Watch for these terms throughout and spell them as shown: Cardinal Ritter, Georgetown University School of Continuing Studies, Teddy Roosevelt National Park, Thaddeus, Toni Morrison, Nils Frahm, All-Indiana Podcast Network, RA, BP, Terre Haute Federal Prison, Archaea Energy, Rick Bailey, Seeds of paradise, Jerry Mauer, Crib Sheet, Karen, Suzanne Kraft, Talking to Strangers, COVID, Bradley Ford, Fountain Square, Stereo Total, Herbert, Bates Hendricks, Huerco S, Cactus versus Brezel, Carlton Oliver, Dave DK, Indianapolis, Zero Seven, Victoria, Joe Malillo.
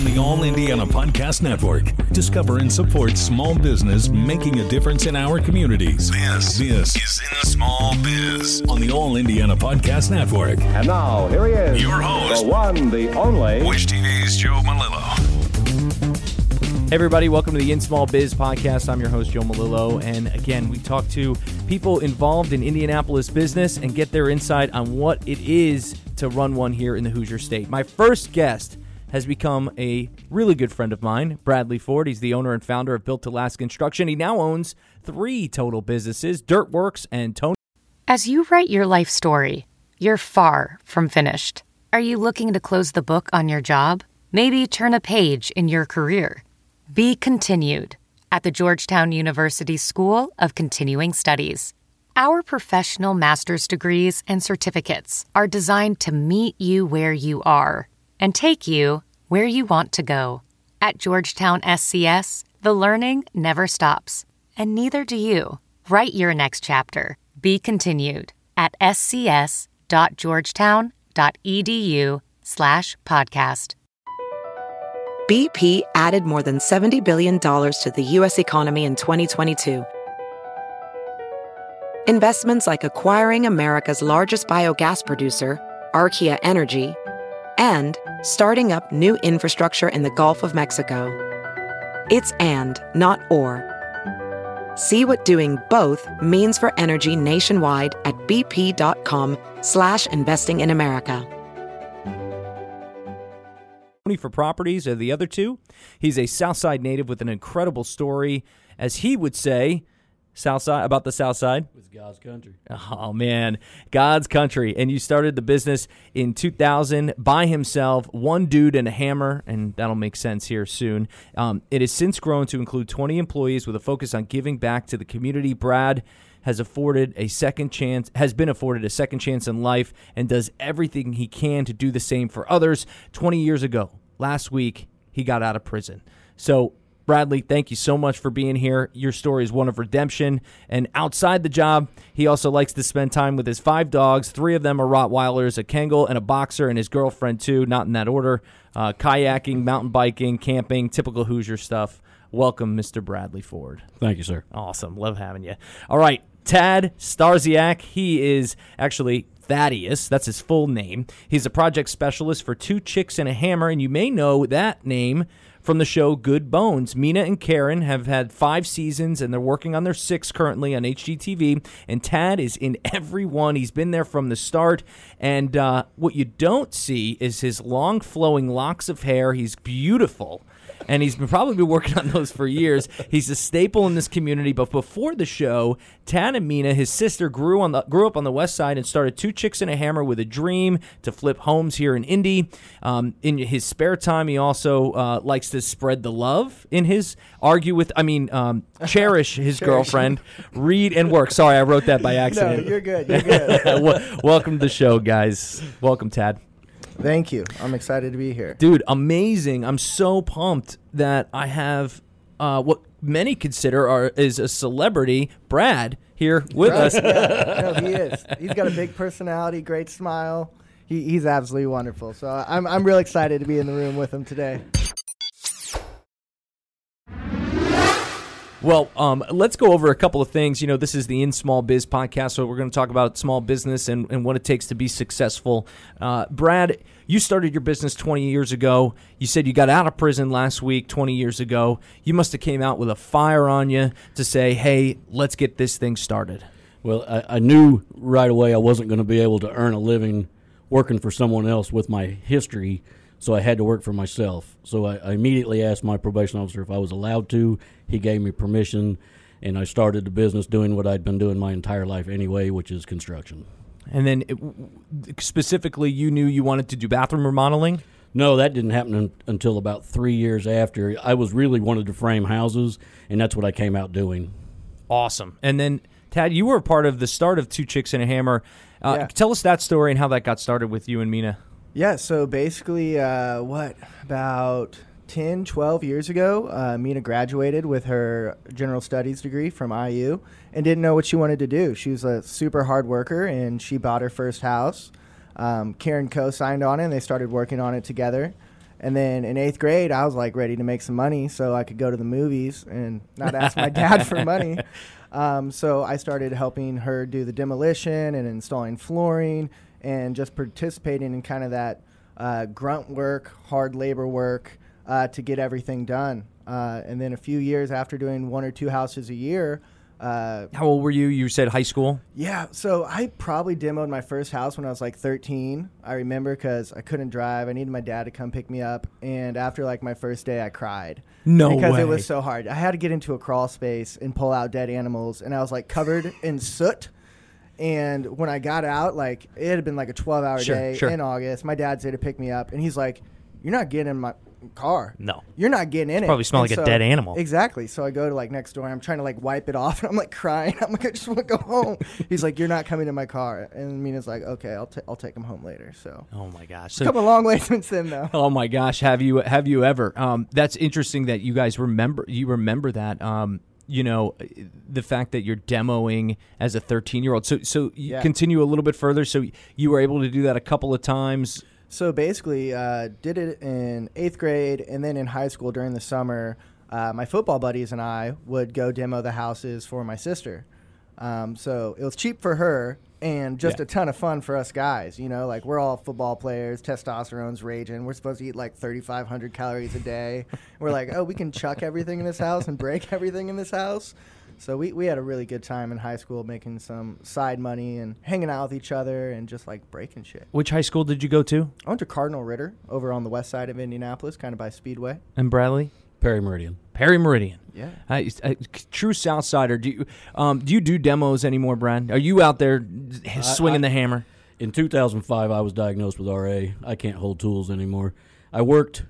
from the All-Indiana Podcast Network. Discover and support small business making a difference in our communities. This is In Small Biz on the All-Indiana Podcast Network. And now, here he is, your host, the one, the only, Wish TV's Joe Malillo. Hey everybody, welcome to the In Small Biz podcast. I'm your host, Joe Malillo, and again, we talk to people involved in Indianapolis business and get their insight on what it is to run one here in the Hoosier State. My first guest has become a really good friend of mine, Bradley Ford. He's the owner and founder of Built to Last Construction. He now owns three total businesses, Dirtworks and Tony. As you write your life story, you're far from finished. Are you looking to close the book on your job? Maybe turn a page in your career? Be continued at the Georgetown University School of Continuing Studies. Our professional master's degrees and certificates are designed to meet you where you are and take you where you want to go. At Georgetown SCS, the learning never stops, and neither do you. Write your next chapter. Be continued at scs.georgetown.edu/podcast. BP added more than $70 billion to the U.S. economy in 2022. Investments like acquiring America's largest biogas producer, Archaea Energy, and starting up new infrastructure in the Gulf of Mexico. It's and, not or. See what doing both means for energy nationwide at bp.com/investing in America. Tony for Properties are the other two. He's a Southside native with an incredible story, as he would say, Southside, about the Southside. It's God's country. Oh, man. God's country. And you started the business in 2000 by himself, one dude and a hammer, and that'll make sense here soon. It has since grown to include 20 employees with a focus on giving back to the community. Brad has been afforded a second chance in life and does everything he can to do the same for others. 20 years ago, last week, he got out of prison. So, Bradley, thank you so much for being here. Your story is one of redemption. And outside the job, he also likes to spend time with his 5 dogs. 3 of them are Rottweilers, a Kangol, and a boxer, and his girlfriend, too, not in that order. Kayaking, mountain biking, camping, typical Hoosier stuff. Welcome, Mr. Bradley Ford. Thank you, sir. Awesome. Love having you. All right. Tad Starziak, he is actually Thaddeus. That's his full name. He's a project specialist for Two Chicks and a Hammer, and you may know that name from the show Good Bones. Mina and Karen have had 5 seasons, and they're working on their 6th currently on HGTV, and Tad is in every one. He's been there from the start, and what you don't see is his long, flowing locks of hair. He's beautiful. And he's probably been working on those for years. He's a staple in this community. But before the show, Tad and Mina, his sister, grew up on the West Side and started Two Chicks and a Hammer with a dream to flip homes here in Indy. In his spare time, he also likes to spread the love in his cherish his girlfriend, read and work. Sorry, I wrote that by accident. No, you're good. You're good. Welcome to the show, guys. Welcome, Tad. Thank you. I'm excited to be here. Dude, amazing. I'm so pumped that I have what many consider is a celebrity, Brad, here with us. Yeah. No, he is. He's got a big personality, great smile. He's absolutely wonderful. So I'm real excited to be in the room with him today. Well, let's go over a couple of things. You know, this is the In Small Biz podcast, so we're going to talk about small business and what it takes to be successful. Brad, you started your business 20 years ago. You said you got out of prison last week 20 years ago. You must have came out with a fire on you to say, hey, let's get this thing started. Well, I knew right away I wasn't going to be able to earn a living working for someone else with my history, so I had to work for myself. So I immediately asked my probation officer if I was allowed to. He gave me permission, and I started the business doing what I'd been doing my entire life anyway, which is construction. And then specifically, you knew you wanted to do bathroom remodeling? No, that didn't happen until about 3 years after. I was really wanted to frame houses, and that's what I came out doing. Awesome. And then, Tad, you were a part of the start of Two Chicks and a Hammer. Yeah. Tell us that story and how that got started with you and Mina. Yeah, so basically, about 10, 12 years ago, Mina graduated with her general studies degree from IU and didn't know what she wanted to do. She was a super hard worker, and she bought her first house. Karen co-signed on it, and they started working on it together. And then in 8th grade, I was, like, ready to make some money so I could go to the movies and not ask my dad for money. So I started helping her do the demolition and installing flooring and just participating in kind of that grunt work, hard labor work to get everything done. And then a few years after doing one or two houses a year. How old were you? You said high school? Yeah. So I probably demoed my first house when I was like 13. I remember because I couldn't drive. I needed my dad to come pick me up. And after like my first day, I cried. No way. Because it was so hard. I had to get into a crawl space and pull out dead animals. And I was like covered in soot. And when I got out, like it had been like a 12-hour day in August. My dad's there to pick me up. And he's like, you're not getting in my car. No. You're not getting in it. Probably smell like a dead animal. Exactly. So I go to like next door and I'm trying to like wipe it off and I'm like crying. I'm like, I just want to go home. He's like, you're not coming to my car. And Mina's like, okay, I'll take him home later. So. Oh my gosh. So, come a long way since then though. Oh my gosh. Have you ever, that's interesting that you guys remember that, you know, the fact that you're demoing as a 13-year-old. So you continue a little bit further. So you were able to do that a couple of times. So basically, did it in 8th grade, and then in high school during the summer, my football buddies and I would go demo the houses for my sister. So it was cheap for her and just a ton of fun for us guys. You know, like we're all football players, testosterone's raging. We're supposed to eat like 3,500 calories a day. We're like, oh, we can chuck everything in this house and break everything in this house. So we had a really good time in high school making some side money and hanging out with each other and just, like, breaking shit. Which high school did you go to? I went to Cardinal Ritter over on the west side of Indianapolis, kind of by Speedway. And Bradley? Perry Meridian. Yeah. True Southsider. Do you do demos anymore, Brad? Are you out there swinging the hammer? In 2005, I was diagnosed with RA. I can't hold tools anymore. I worked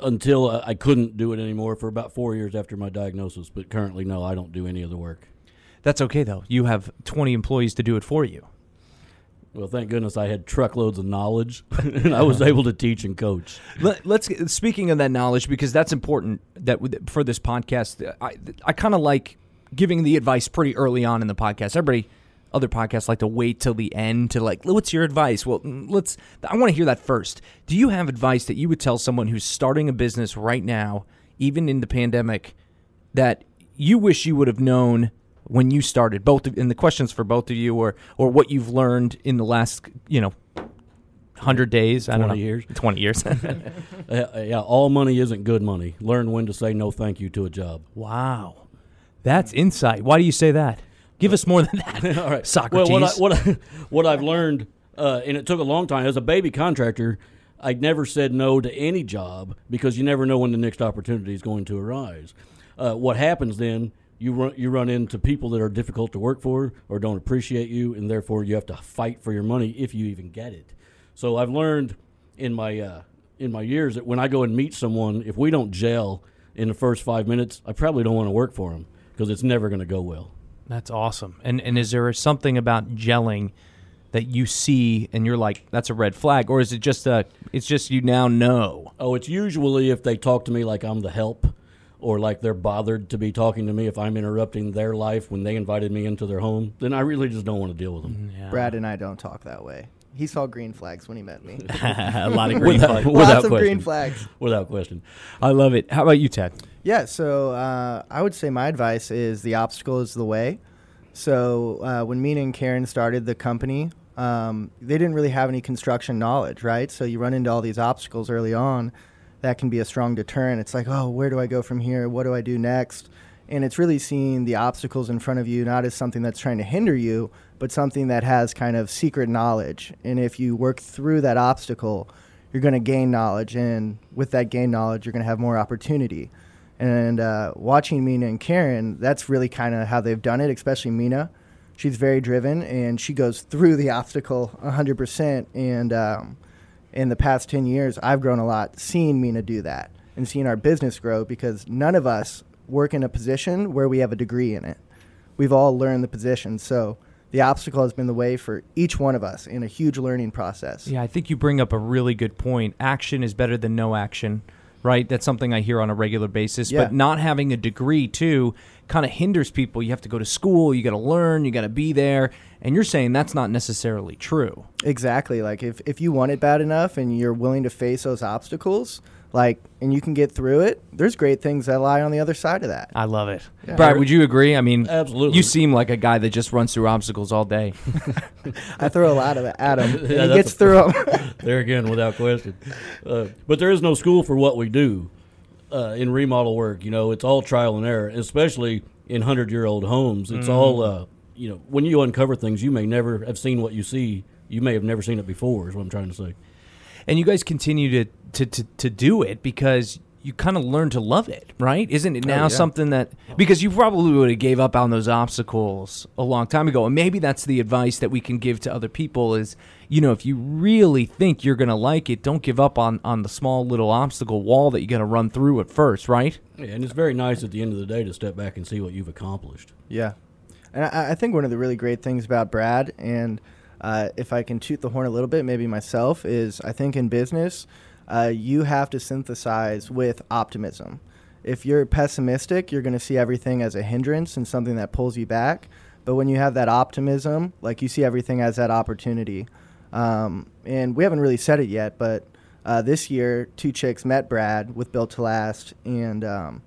until I couldn't do it anymore for about 4 years after my diagnosis. But currently, no, I don't do any of the work. That's okay, though. You have 20 employees to do it for you. Well, thank goodness I had truckloads of knowledge, and I was able to teach and coach. Let's speaking of that knowledge, because that's important that for this podcast, I kind of like giving the advice pretty early on in the podcast. Other podcasts like to wait till the end to like, what's your advice? Well, I want to hear that first. Do you have advice that you would tell someone who's starting a business right now, even in the pandemic, that you wish you would have known when you started? And the questions for both of you, or what you've learned in the last, 100 days, 20 years. Yeah, all money isn't good money. Learn when to say no thank you to a job. Wow. That's insight. Why do you say that? Give us more than that. All right, Socrates. Well, what I've learned, and it took a long time, as a baby contractor, I never said no to any job because you never know when the next opportunity is going to arise. What happens then, you run into people that are difficult to work for or don't appreciate you, and therefore you have to fight for your money if you even get it. So I've learned in my years that when I go and meet someone, if we don't gel in the first 5 minutes, I probably don't want to work for them because it's never going to go well. That's awesome. And is there something about gelling that you see and you're like, that's a red flag? Or is it just you now know? Oh, it's usually if they talk to me like I'm the help or like they're bothered to be talking to me if I'm interrupting their life when they invited me into their home, then I really just don't want to deal with them. Yeah. Brad and I don't talk that way. He saw green flags when he met me. A lot of green flags. Green flags. Without question. I love it. How about you, Tad? Yeah, so I would say my advice is the obstacle is the way. So when Mina and Karen started the company, they didn't really have any construction knowledge, right? So you run into all these obstacles early on. That can be a strong deterrent. It's like, oh, where do I go from here? What do I do next? And it's really seeing the obstacles in front of you not as something that's trying to hinder you, but something that has kind of secret knowledge. And if you work through that obstacle, you're going to gain knowledge. And with that gained knowledge, you're going to have more opportunity. And watching Mina and Karen, that's really kind of how they've done it, especially Mina. She's very driven, and she goes through the obstacle 100%. And in the past 10 years, I've grown a lot seeing Mina do that and seeing our business grow because none of us work in a position where we have a degree in it. We've all learned the position. So the obstacle has been the way for each one of us in a huge learning process. Yeah, I think you bring up a really good point. Action is better than no action, right? That's something I hear on a regular basis. Yeah. But not having a degree, too, kind of hinders people. You have to go to school. You got to learn. You got to be there. And you're saying that's not necessarily true. Exactly. Like if you want it bad enough and you're willing to face those obstacles, Like, and you can get through it. There's great things that lie on the other side of that. I love it. Yeah. Brad, would you agree? I mean, absolutely. You seem like a guy that just runs through obstacles all day. I throw a lot of it at him. Yeah, he gets through them. There again, without question. But there is no school for what we do in remodel work. You know, it's all trial and error, especially in 100-year-old homes. It's all, you know, when you uncover things, you may never have seen what you see. You may have never seen it before is what I'm trying to say. And you guys continue to do it because you kind of learn to love it, right? Isn't it now something that – because you probably would have gave up on those obstacles a long time ago. And maybe that's the advice that we can give to other people is, you know, if you really think you're going to like it, don't give up on the small little obstacle wall that you're going to run through at first, right? Yeah, and it's very nice at the end of the day to step back and see what you've accomplished. Yeah. And I think one of the really great things about Brad and – if I can toot the horn a little bit, maybe myself, is I think in business, you have to synthesize with optimism. If you're pessimistic, you're going to see everything as a hindrance and something that pulls you back. But when you have that optimism, like you see everything as that opportunity. And we haven't really said it yet, but this year, two chicks met Brad with Built to Last. And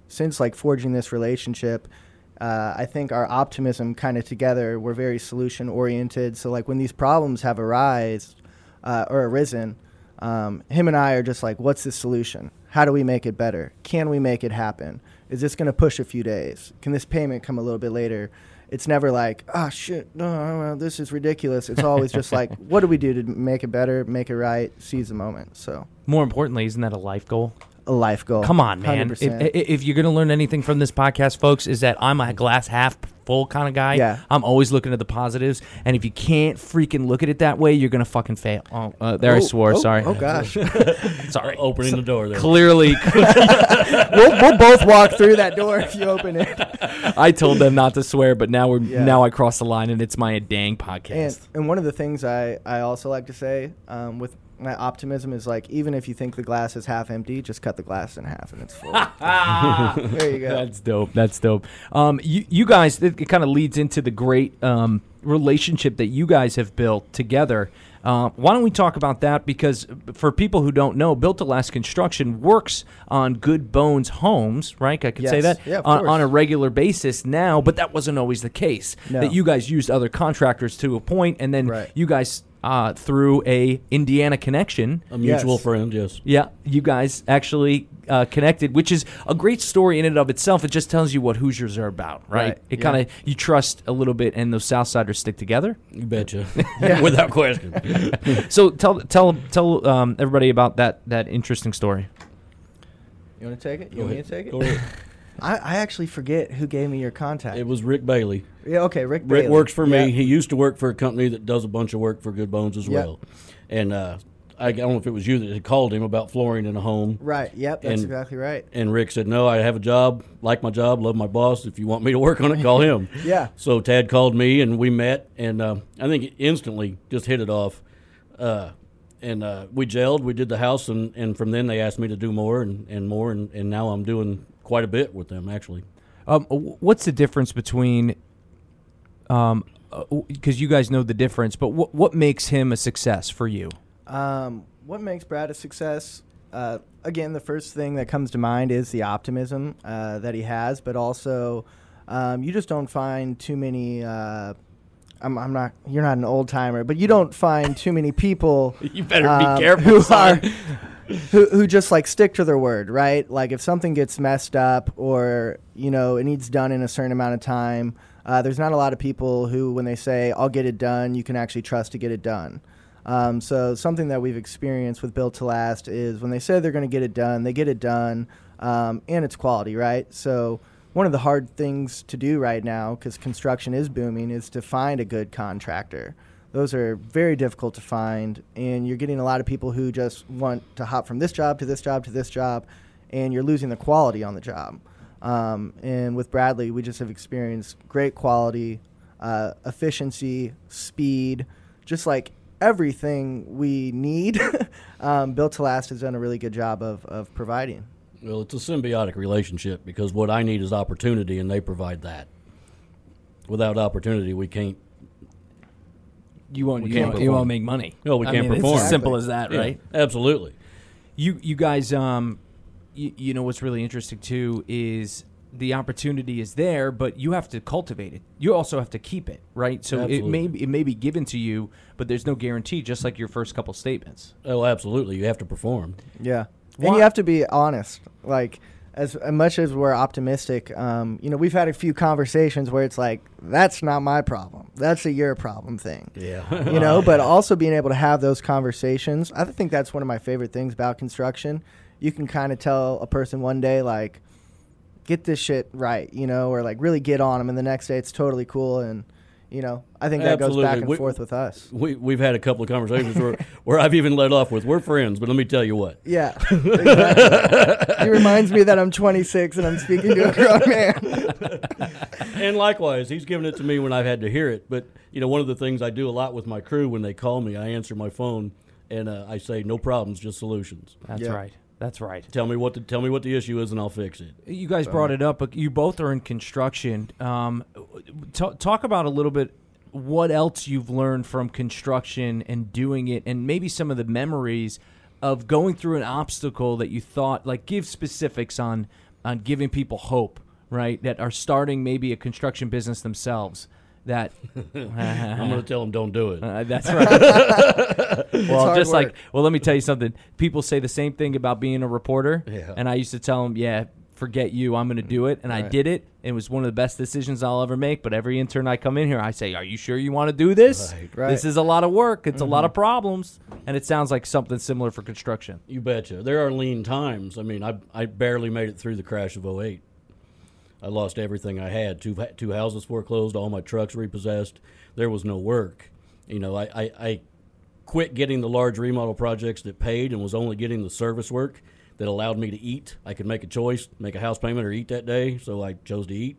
since like forging this relationship, I think our optimism kind of together, we're very solution-oriented. So, like, when these problems have arisen, him and I are just like, what's the solution? How do we make it better? Can we make it happen? Is this going to push a few days? Can this payment come a little bit later? It's never like, oh, shit, no, this is ridiculous. It's always just like, what do we do to make it better, make it right, seize the moment? So, more importantly, isn't that a life goal? A life goal. Come on, man. If you're going to learn anything from this podcast, folks, is that I'm a glass half full kind of guy. Yeah. I'm always looking at the positives. And if you can't freaking look at it that way, you're going to fucking fail. Oh, I swore. Sorry. Oh, gosh. Sorry. Opening the door there. Clearly. we'll both walk through that door if you open it. I told them not to swear, but now now I crossed the line and it's my dang podcast. And one of the things I also like to say with my optimism is like, even if you think the glass is half empty, just cut the glass in half and it's full. There you go. That's dope. You guys, it kind of leads into the great relationship that you guys have built together. Why don't we talk about that? Because for people who don't know, Built to Last Construction works on Good Bones homes, right? I could say that on a regular basis now, but that wasn't always the case. No. That you guys used other contractors to a point, and then you guys through a Indiana connection, a mutual friend, you guys actually connected, which is a great story in and of itself. It just tells you what Hoosiers are about, right? It kind of, you trust a little bit, and those Southsiders stick together. You betcha, without question. So tell everybody about that interesting story. You want to take it? Go ahead. I actually forget who gave me your contact. It was Rick Bailey. Yeah, okay, Rick Bailey. Rick works for me. He used to work for a company that does a bunch of work for Good Bones as well. And I don't know if it was you that had called him about flooring in a home. Right, that's exactly right. And Rick said, no, I have a job, like my job, love my boss. If you want me to work on it, call him. So Tad called me, and we met, and I think it instantly just hit it off. And we gelled, we did the house, and from then they asked me to do more and more, and now I'm doing quite a bit with them, actually. What's the difference between, because you guys know the difference, but what makes him a success for you? What makes Brad a success? Again, the first thing that comes to mind is the optimism that he has, but also you just don't find too many I'm not. You're not an old timer, but you don't find too many people. You better be careful. Who just like stick to their word, right? Like if something gets messed up, or you know it needs done in a certain amount of time, there's not a lot of people who, when they say "I'll get it done," you can actually trust to get it done. So something that we've experienced with Built to Last is when they say they're going to get it done, they get it done, and it's quality, right? So. One of the hard things to do right now, because construction is booming, is to find a good contractor. Those are very difficult to find, and you're getting a lot of people who just want to hop from this job to this job to this job, and you're losing the quality on the job. And with Bradley, we just have experienced great quality, efficiency, speed, just like everything we need. Built to Last has done a really good job of providing. Well, it's a symbiotic relationship because what I need is opportunity, and they provide that. Without opportunity, we can't. You won't make money. No, we can't perform. It's as simple as that, right? Yeah, absolutely. You guys you know, what's really interesting too is the opportunity is there, but you have to cultivate it. You also have to keep it, right? So it may be given to you, but there's no guarantee, just like your first couple statements. Oh, absolutely. You have to perform. Yeah. And you have to be honest. Like, as much as we're optimistic, you know, we've had a few conversations where it's like, that's not my problem. That's a your problem thing. Yeah. You know, but also being able to have those conversations. I think that's one of my favorite things about construction. You can kind of tell a person one day, like, get this shit right, you know, or like really get on them. And the next day it's totally cool. And, you know, I think that goes back and forth with us. We've had a couple of conversations where I've even led off with, we're friends, but let me tell you what. Yeah, exactly. He reminds me that I'm 26 and I'm speaking to a grown man. And likewise, he's given it to me when I've had to hear it. But, you know, one of the things I do a lot with my crew, when they call me, I answer my phone and I say, no problems, just solutions. That's right. That's right. Tell me what the issue is, and I'll fix it. You guys brought it up, but you both are in construction. Talk about a little bit what else you've learned from construction and doing it, and maybe some of the memories of going through an obstacle that you thought, like, give specifics on giving people hope, right, that are starting maybe a construction business themselves. That I'm going to tell them don't do it. That's right. Well, just work. Let me tell you something. People say the same thing about being a reporter, and I used to tell them, forget you, I'm going to do it, and I did it. It was one of the best decisions I'll ever make, but every intern I come in here, I say, are you sure you want to do this? Right. This is a lot of work. It's a lot of problems, and it sounds like something similar for construction. You betcha. There are lean times. I mean, I barely made it through the crash of 08. I lost everything I had. Two houses foreclosed, all my trucks repossessed. There was no work. You know, I quit getting the large remodel projects that paid and was only getting the service work that allowed me to eat. I could make a choice, make a house payment or eat that day, so I chose to eat,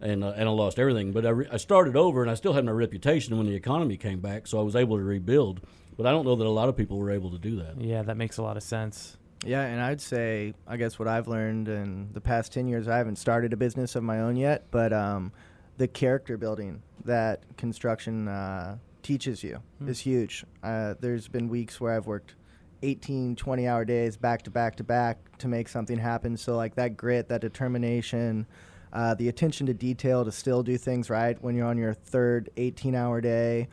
and I lost everything. But I started over, and I still had my reputation when the economy came back, so I was able to rebuild. But I don't know that a lot of people were able to do that. Yeah, that makes a lot of sense. Yeah, and I'd say, I guess what I've learned in the past 10 years, I haven't started a business of my own yet, but the character building that construction teaches you is huge. There's been weeks where I've worked 18, 20-hour days back to back to back to make something happen. So, like, that grit, that determination, the attention to detail to still do things right when you're on your third 18-hour day.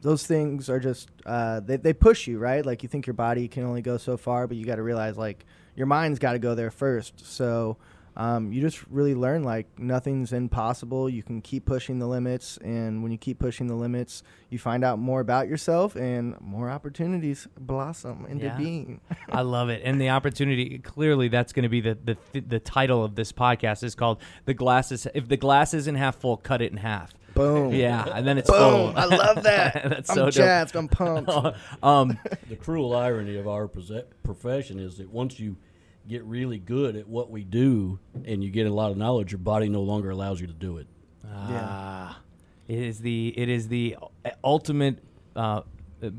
Those things are just, they push you, right? Like, you think your body can only go so far, but you got to realize, like, your mind's got to go there first. So, you just really learn, like, nothing's impossible. You can keep pushing the limits. And when you keep pushing the limits, you find out more about yourself and more opportunities blossom into being. I love it. And the opportunity, clearly that's going to be the title of this podcast is called The Glasses. If the glass isn't half full, cut it in half. Boom. Yeah, and then it's boom. Full. I love that. That's I'm so jazzed. Dope. I'm pumped. The cruel irony of our profession is that once you get really good at what we do and you get a lot of knowledge, your body no longer allows you to do it. It is the ultimate,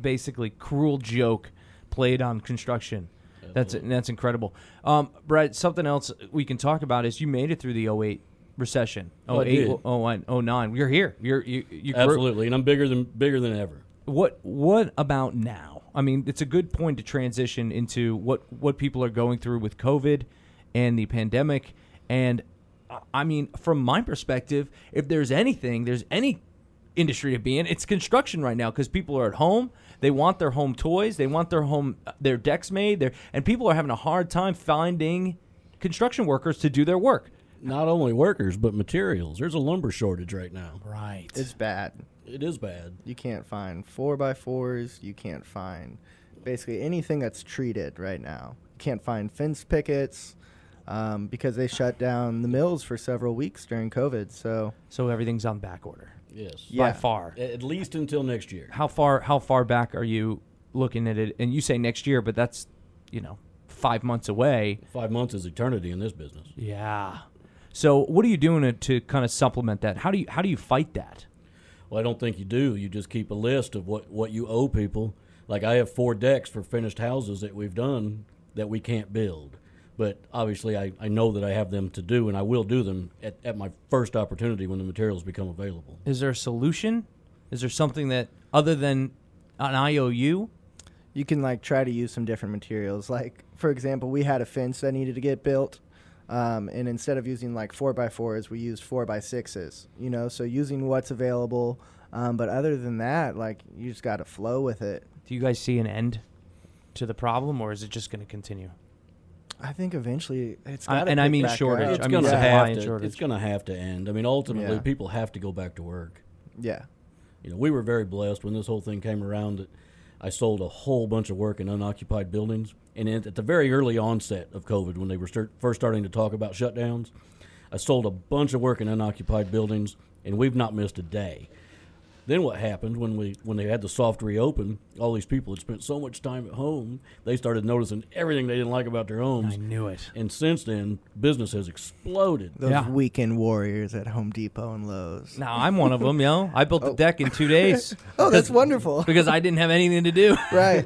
basically cruel joke played on construction. That's incredible. Brett, something else we can talk about is you made it through the 08 recession. 08, 09, 09. You're here. You absolutely, and I'm bigger than ever. What about now? I mean, it's a good point to transition into what people are going through with COVID and the pandemic. And I mean, from my perspective, if there's any industry to be in, it's construction right now because people are at home. They want their home toys. They want their decks made. And people are having a hard time finding construction workers to do their work. Not only workers, but materials. There's a lumber shortage right now. Right. It's bad. It is bad. You can't find 4x4s. You can't find basically anything that's treated right now. You can't find fence pickets because they shut down the mills for several weeks during COVID. So everything's on back order. Yes. Yeah. By far. At least until next year. How far back are you looking at it? And you say next year, but that's, you know, 5 months away. 5 months is eternity in this business. Yeah. So what are you doing to kind of supplement that? How do you fight that? Well, I don't think you do. You just keep a list of what you owe people. Like, I have 4 decks for finished houses that we've done that we can't build. But obviously I know that I have them to do, and I will do them at my first opportunity when the materials become available. Is there a solution? Is there something that, other than an IOU? you can like try to use some different materials. Like, for example, we had a fence that needed to get built. And instead of using like 4x4s, we used 4x6s, you know, so using what's available. But other than that, like, you just got to flow with it. Do you guys see an end to the problem, or is it just going to continue? I think eventually it's got to and I mean shortage. It's going to have to end. I mean, ultimately, people have to go back to work. Yeah. You know, we were very blessed when this whole thing came around that I sold a whole bunch of work in unoccupied buildings. And at the very early onset of COVID, when they were first starting to talk about shutdowns, I sold a bunch of work in unoccupied buildings, and we've not missed a day. Then what happened when they had the soft reopen, all these people had spent so much time at home, they started noticing everything they didn't like about their homes. I knew it. And since then, business has exploded. Those weekend warriors at Home Depot and Lowe's. No, I'm one of them, yo. I built a deck in 2 days. Oh, that's wonderful. Because I didn't have anything to do. Right.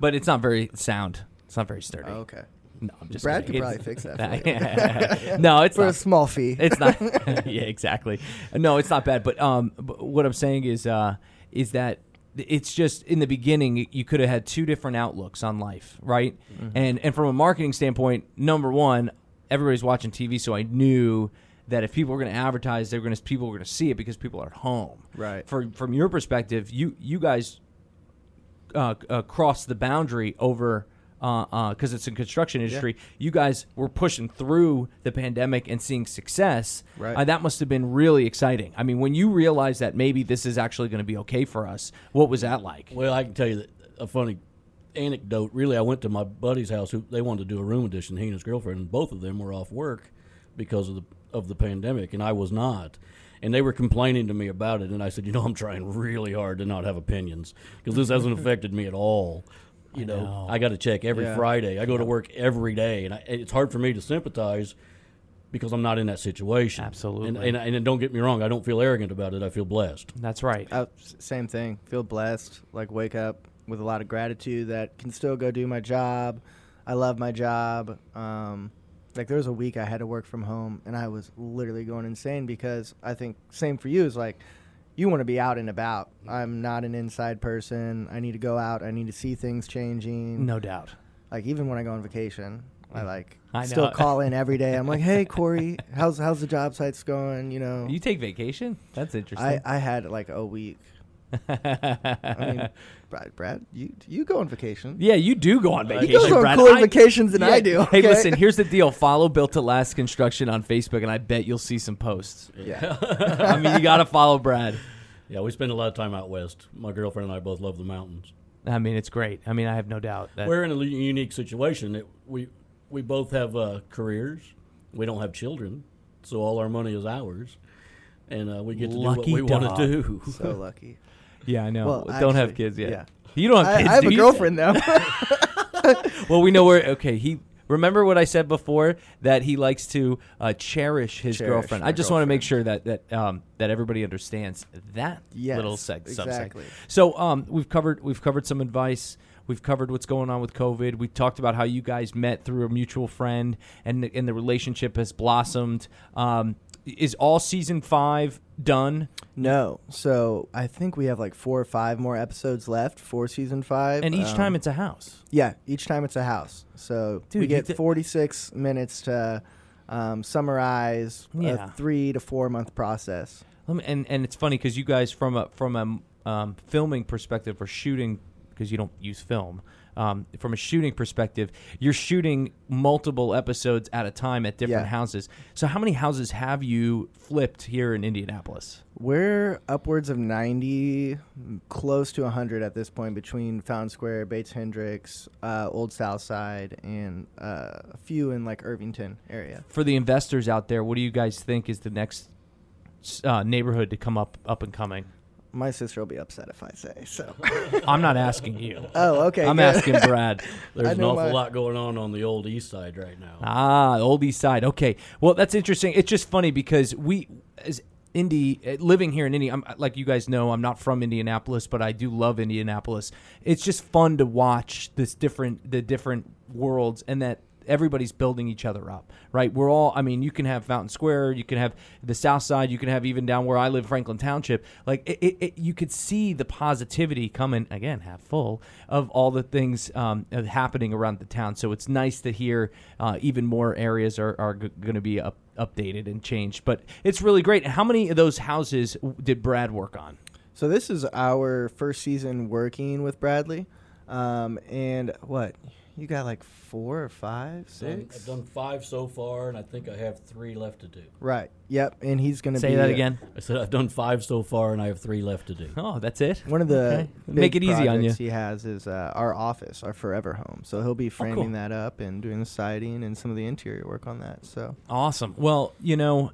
But it's not very sound. It's not very sturdy. Oh, okay. No, I'm just Brad kidding. Could probably fix that for you. No, it's for not. A small fee. It's not. Yeah, exactly. No, it's not bad. But what I'm saying is that it's just in the beginning you could have had two different outlooks on life, right? Mm-hmm. And from a marketing standpoint, number one, everybody's watching TV, so I knew that if people were going to advertise, people were going to see it because people are at home. Right. From your perspective, you guys crossed the boundary over. Because it's in construction industry, you guys were pushing through the pandemic and seeing success. Right. That must have been really exciting. I mean, when you realized that maybe this is actually going to be okay for us, what was that like? Well, I can tell you that a funny anecdote. Really, I went to my buddy's house. They wanted to do a room addition, he and his girlfriend, and both of them were off work because of the pandemic, and I was not. And they were complaining to me about it, and I said, you know, I'm trying really hard to not have opinions because this hasn't affected me at all. You know, I got to check every Friday. I go to work every day, and it's hard for me to sympathize because I'm not in that situation. Absolutely. And don't get me wrong, I don't feel arrogant about it. I feel blessed. That's right. Same thing. Feel blessed. Like, wake up with a lot of gratitude that can still go do my job. I love my job. Like, there was a week I had to work from home, and I was literally going insane because I think same for you is like, you want to be out and about. I'm not an inside person. I need to go out. I need to see things changing. No doubt. Like, even when I go on vacation, I still call in every day. I'm like, hey, Corey, how's the job sites going? You know, you take vacation? That's interesting. I had like a week. I mean, Brad, you go on vacation. Yeah, you do go on vacation. He goes on Brad. Cooler vacations than I do. Okay? Hey, listen, here's the deal. Follow Built to Last Construction on Facebook, and I bet you'll see some posts. Yeah. I mean, you got to follow Brad. Yeah, we spend a lot of time out west. My girlfriend and I both love the mountains. I mean, it's great. I mean, I have no doubt. We're in a unique situation. We both have careers. We don't have children, so all our money is ours. And we get to do what we want to do. So lucky. Yeah, I know. Well, don't have kids yet. Yeah. You don't have kids. I have a girlfriend though. Well, we know where. Okay, he remember what I said before that he likes to cherish his girlfriend. I just want to make sure that everybody understands that little subsection. Exactly. So we've covered some advice. We've covered what's going on with COVID. We talked about how you guys met through a mutual friend, and the relationship has blossomed. Is all season 5 done? No. So I think we have like 4 or 5 more episodes left for season 5. And each time it's a house. Yeah, each time it's a house. So we get 46 minutes to summarize a 3 to 4 month process. And it's funny because you guys from a filming perspective or shooting, because you don't use film. From a shooting perspective, you're shooting multiple episodes at a time at different houses. So how many houses have you flipped here in Indianapolis? We're upwards of 90, close to 100 at this point between Fountain Square, Bates Hendricks, Old Southside, and a few in like Irvington area. For the investors out there, what do you guys think is the next neighborhood to come up and coming? My sister will be upset if I say so. I'm not asking you. Oh, okay. I'm asking Brad. There's an awful lot going on the old East Side right now. Ah, old East Side. Okay. Well, that's interesting. It's just funny because we, as Indy, living here in Indy, like you guys know, I'm not from Indianapolis, but I do love Indianapolis. It's just fun to watch the different worlds, and that everybody's building each other up, right? We're all, I mean, you can have Fountain Square, you can have the South Side, you can have even down where I live, Franklin Township. Like, you could see the positivity coming, again, half full, of all the things happening around the town. So it's nice to hear even more areas are going to be updated and changed. But it's really great. How many of those houses did Brad work on? So this is our first season working with Bradley. And what? You got like 4 or 5, 6? I've done 5 so far, and I think I have 3 left to do. Right. Yep. And he's going to be... Say that again. I said I've done 5 so far, and I have 3 left to do. Oh, that's it? One of the big Make it easy on you. He has is our office, our forever home. So he'll be framing that up and doing the siding and some of the interior work on that. So awesome. Well, you know...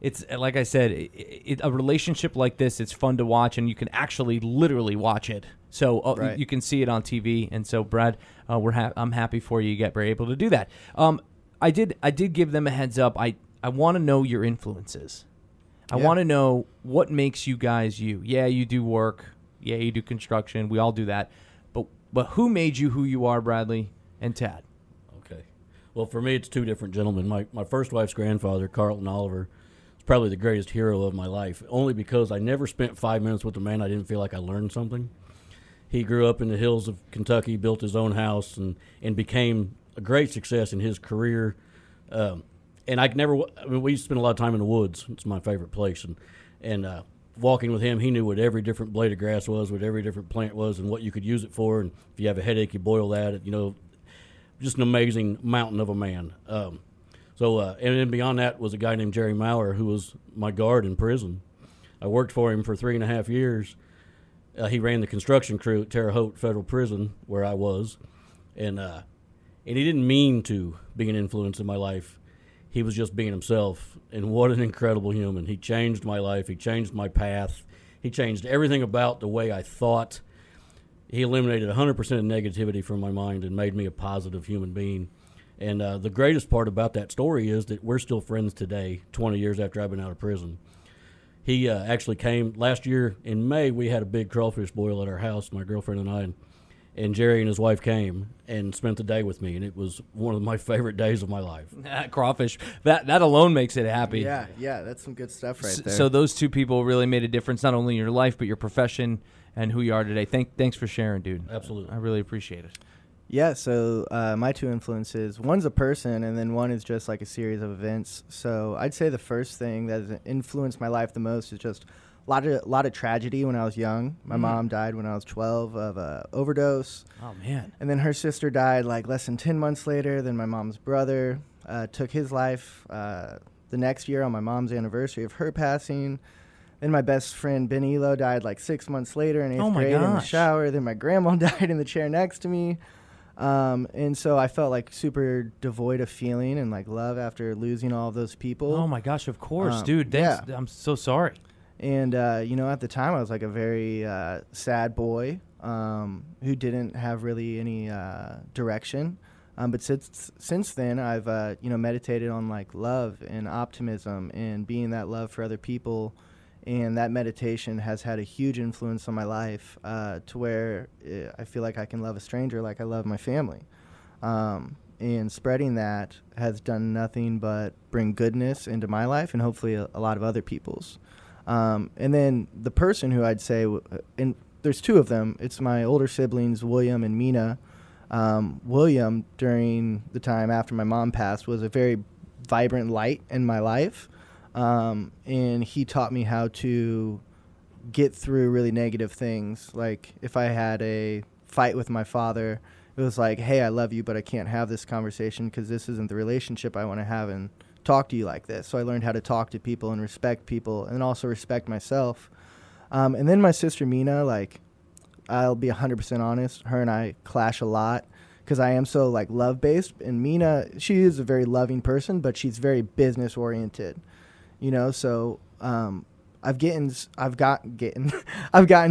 It's like I said, a relationship like this, it's fun to watch, and you can actually literally watch it. So you can see it on TV. And so, Brad, I'm happy for you that we're able to do that. I did give them a heads up. I want to know your influences. I want to know what makes you guys you. Yeah, you do work. Yeah, you do construction. We all do that. But who made you who you are, Bradley and Tad? Okay. Well, for me, it's 2 different gentlemen. My first wife's grandfather, Carlton Oliver, probably the greatest hero of my life, only because I never spent 5 minutes with a man I didn't feel like I learned something. He grew up in the hills of Kentucky, built his own house, and became a great success in his career. And we spent a lot of time in the woods. It's my favorite place. And walking with him, he knew what every different blade of grass was, what every different plant was, and what you could use it for. And if you have a headache, you boil that. You know, just an amazing mountain of a man. So and then beyond that was a guy named Jerry Mauer, who was my guard in prison. I worked for him for 3.5 years. He ran the construction crew at Terre Haute Federal Prison, where I was. And he didn't mean to be an influence in my life. He was just being himself. And what an incredible human. He changed my life. He changed my path. He changed everything about the way I thought. He eliminated 100% of negativity from my mind and made me a positive human being. And the greatest part about that story is that we're still friends today, 20 years after I've been out of prison. He actually came last year in May. We had a big crawfish boil at our house, my girlfriend and I, and Jerry and his wife came and spent the day with me, and it was one of my favorite days of my life. Crawfish, that alone makes it happy. Yeah, that's some good stuff right there. So those 2 people really made a difference, not only in your life but your profession and who you are today. Thanks for sharing, dude. Absolutely. I really appreciate it. Yeah, so my 2 influences, one's a person, and then one is just like a series of events. So I'd say the first thing that has influenced my life the most is just a lot of tragedy when I was young. My mom died when I was 12 of an overdose. Oh, man. And then her sister died like less than 10 months later. Then my mom's brother took his life the next year on my mom's anniversary of her passing. Then my best friend, Ben Elo, died like 6 months later in 8th grade in the shower. Then my grandma died in the chair next to me. And so I felt like super devoid of feeling and like love after losing all of those people. Oh my gosh, of course, dude. Thanks. I'm so sorry. And, at the time I was like a very, sad boy, who didn't have really any, direction. But since then I've, meditated on like love and optimism and being that love for other people. And that meditation has had a huge influence on my life to where I feel like I can love a stranger like I love my family. And spreading that has done nothing but bring goodness into my life and hopefully a lot of other people's. And then the person who I'd say, and there's 2 of them, it's my older siblings, William and Mina. William, during the time after my mom passed, was a very vibrant light in my life. And he taught me how to get through really negative things. Like if I had a fight with my father, it was like, hey, I love you, but I can't have this conversation because this isn't the relationship I want to have and talk to you like this. So I learned how to talk to people and respect people and also respect myself. And then my sister Mina, like I'll be 100% honest, her and I clash a lot because I am so like love-based. And Mina, she is a very loving person, but she's very business-oriented. You know, so I've gotten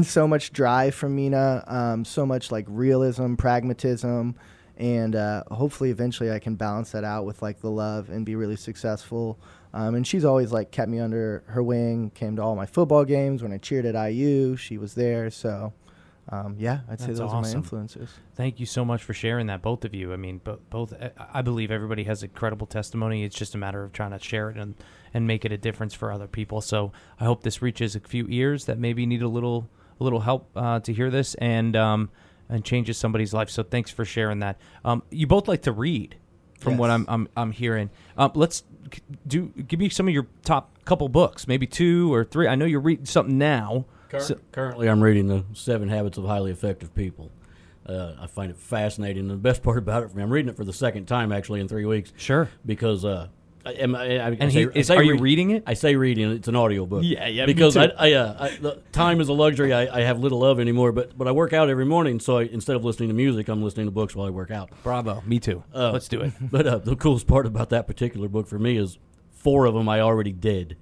so much drive from Mina, so much like realism, pragmatism, and hopefully eventually I can balance that out with like the love and be really successful. And she's always like kept me under her wing, came to all my football games when I cheered at IU. She was there, so I'd say those are my influences. Thank you so much for sharing that, both of you. I mean, both. I believe everybody has incredible testimony. It's just a matter of trying to share it and make it a difference for other people. So I hope this reaches a few ears that maybe need a little help to hear this and changes somebody's life. So thanks for sharing that. You both like to read, from what I'm hearing. Let's give me some of your top couple books, maybe two or three. I know you're reading something now. Currently, I'm reading The 7 Habits of Highly Effective People. I find it fascinating. The best part about it for me, I'm reading it for the second time, actually, in 3 weeks. Sure. Because are you reading it? I say reading. It's an audio book. Yeah, because me too. The time is a luxury I have little of anymore, but I work out every morning, so instead of listening to music, I'm listening to books while I work out. Bravo. Me too. Let's do it. But the coolest part about that particular book for me is 4 of them I already did,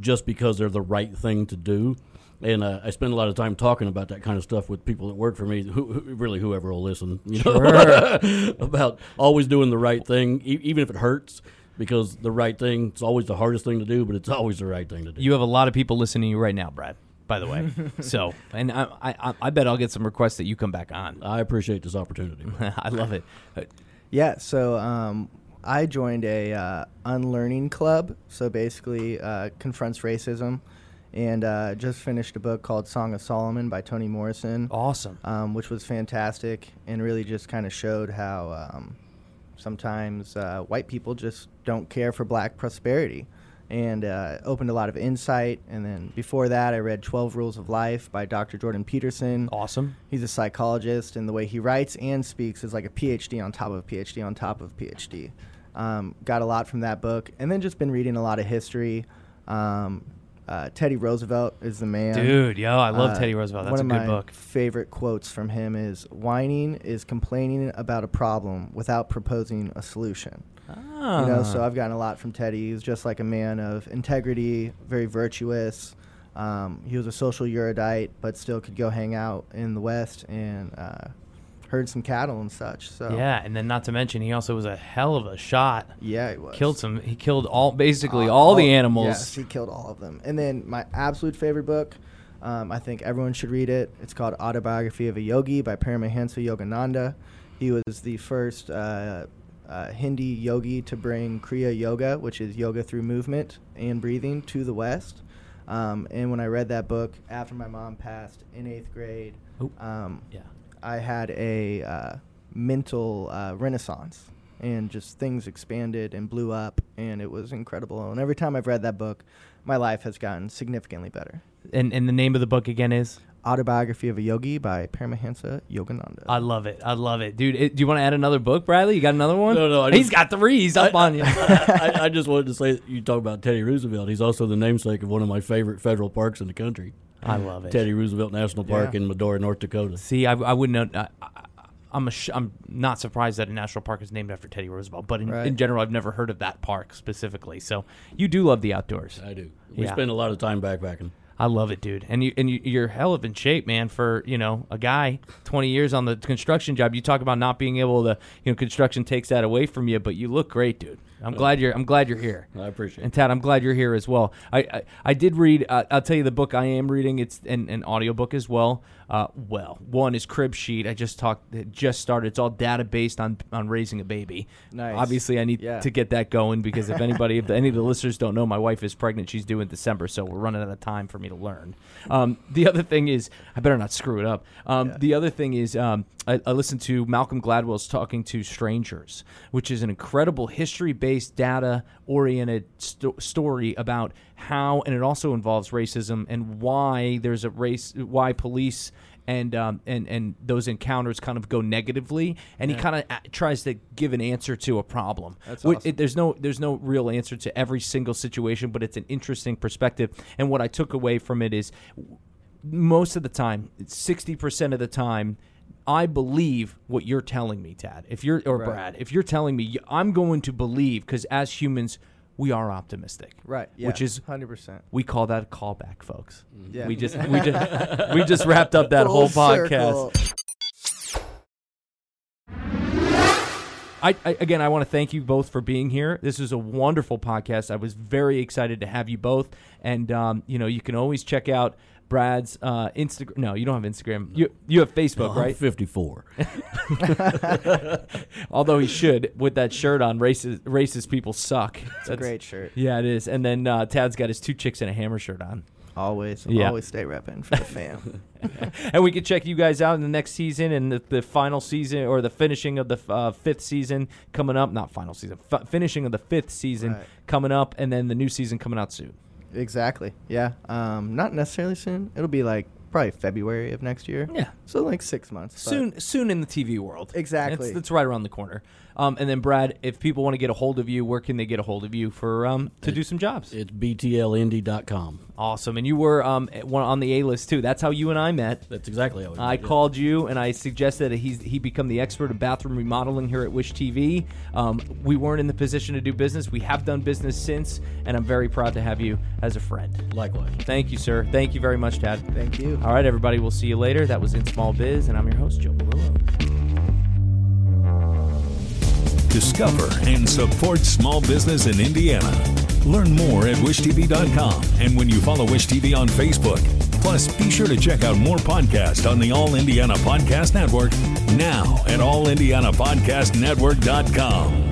just because they're the right thing to do. And I spend a lot of time talking about that kind of stuff with people that work for me, whoever will listen, you know, about always doing the right thing, even if it hurts, because the right thing, it's always the hardest thing to do, but it's always the right thing to do. You have a lot of people listening to you right now, Brad, by the way. So, and I bet I'll get some requests that you come back on. I appreciate this opportunity. I love it. Yeah, so I joined a unlearning club, so basically confronts racism. And just finished a book called Song of Solomon by Toni Morrison. Awesome. Which was fantastic and really just kind of showed how sometimes white people just don't care for black prosperity, and opened a lot of insight. And then before that, I read 12 Rules of Life by Dr. Jordan Peterson. Awesome. He's a psychologist, and the way he writes and speaks is like a PhD on top of PhD on top of PhD. Got a lot from that book. And then just been reading a lot of history. Teddy Roosevelt is the man. Dude, yo, I love Teddy Roosevelt. That's a good book. One of my favorite quotes from him is, "Whining is complaining about a problem without proposing a solution." Ah. So I've gotten a lot from Teddy. He's just like a man of integrity, very virtuous. He was a social erudite, but still could go hang out in the West and herd some cattle and such. So yeah, and then not to mention he also was a hell of a shot. Yeah, he was. He killed all the animals. Yes, he killed all of them. And then my absolute favorite book, I think everyone should read it. It's called Autobiography of a Yogi by Paramahansa Yogananda. He was the first Hindi yogi to bring Kriya Yoga, which is yoga through movement and breathing, to the West. And when I read that book after my mom passed in 8th grade, I had a mental renaissance, and just things expanded and blew up, and it was incredible. And every time I've read that book, my life has gotten significantly better. And the name of the book again is? Autobiography of a Yogi by Paramahansa Yogananda. I love it. Dude, do you want to add another book, Bradley? You got another one? No. He's got 3. He's up on you. I just wanted to say, you talk about Teddy Roosevelt. He's also the namesake of one of my favorite federal parks in the country. I love it. Teddy Roosevelt National Park in Medora, North Dakota. See, I wouldn't know. I'm not surprised that a national park is named after Teddy Roosevelt, but in general, I've never heard of that park specifically. So you do love the outdoors. I do. We spend a lot of time backpacking. I love it, dude. And you're hell of in shape, man, for, a guy 20 years on the construction job. You talk about not being able to, construction takes that away from you, but you look great, dude. I'm glad you're here. I appreciate it. And Tad, I'm glad you're here as well. I did read, I'll tell you the book I am reading, it's an audiobook as well. One is Crib Sheet. It just started. It's all data-based on raising a baby. Nice. Obviously, I need to get that going, because if anybody, if any of the listeners don't know, my wife is pregnant. She's due in December, so we're running out of time for me to learn. The other thing is, I better not screw it up. The other thing is, I listened to Malcolm Gladwell's Talking to Strangers, which is an incredible history-based, data-oriented story about how, and it also involves racism and why there's a race, why police and those encounters kind of go negatively, and he kind of tries to give an answer to a problem. That's awesome. There's no real answer to every single situation, but it's an interesting perspective. And what I took away from it is, most of the time, 60% of the time, I believe what you're telling me, Tad. Brad, if you're telling me, I'm going to believe, because as humans, we are optimistic, right? Yeah, which is 100%. We call that a callback, folks. Mm-hmm. Yeah. We just wrapped up that whole podcast. I want to thank you both for being here. This is a wonderful podcast. I was very excited to have you both, and you can always check out Brad's Instagram. No, you don't have Instagram. You have Facebook, right? I'm 54. Although he should with that shirt on. Racist people suck. That's a great shirt. Yeah, it is. And then Tad's got his Two Chicks and a Hammer shirt on. Always. Yeah. Always stay repping for the fam. And we can check you guys out in the next season and the final season or the finishing of the fifth season coming up. Not final season. Finishing of the fifth season coming up, and then the new season coming out soon. Exactly. Yeah. Not necessarily soon. It'll be like probably February of next year. Yeah. So like 6 months. Soon in the TV world. Exactly. It's right around the corner. And then Brad, if people want to get a hold of you, where can they get a hold of you for to do some jobs? It's btlindy.com. Awesome. And you were on the A-list too. That's how you and I met. That's exactly how we met. I called you and I suggested that he become the expert of bathroom remodeling here at Wish TV. We weren't in the position to do business. We have done business since, and I'm very proud to have you as a friend. Likewise. Thank you, sir. Thank you very much, Tad. Thank you. All right, everybody. We'll see you later. That was In Small Biz, and I'm your host, Joe Malillo. Discover and support small business in Indiana. Learn more at wishtv.com and when you follow Wish TV on Facebook. Plus, be sure to check out more podcasts on the All-Indiana Podcast Network now at allindianapodcastnetwork.com.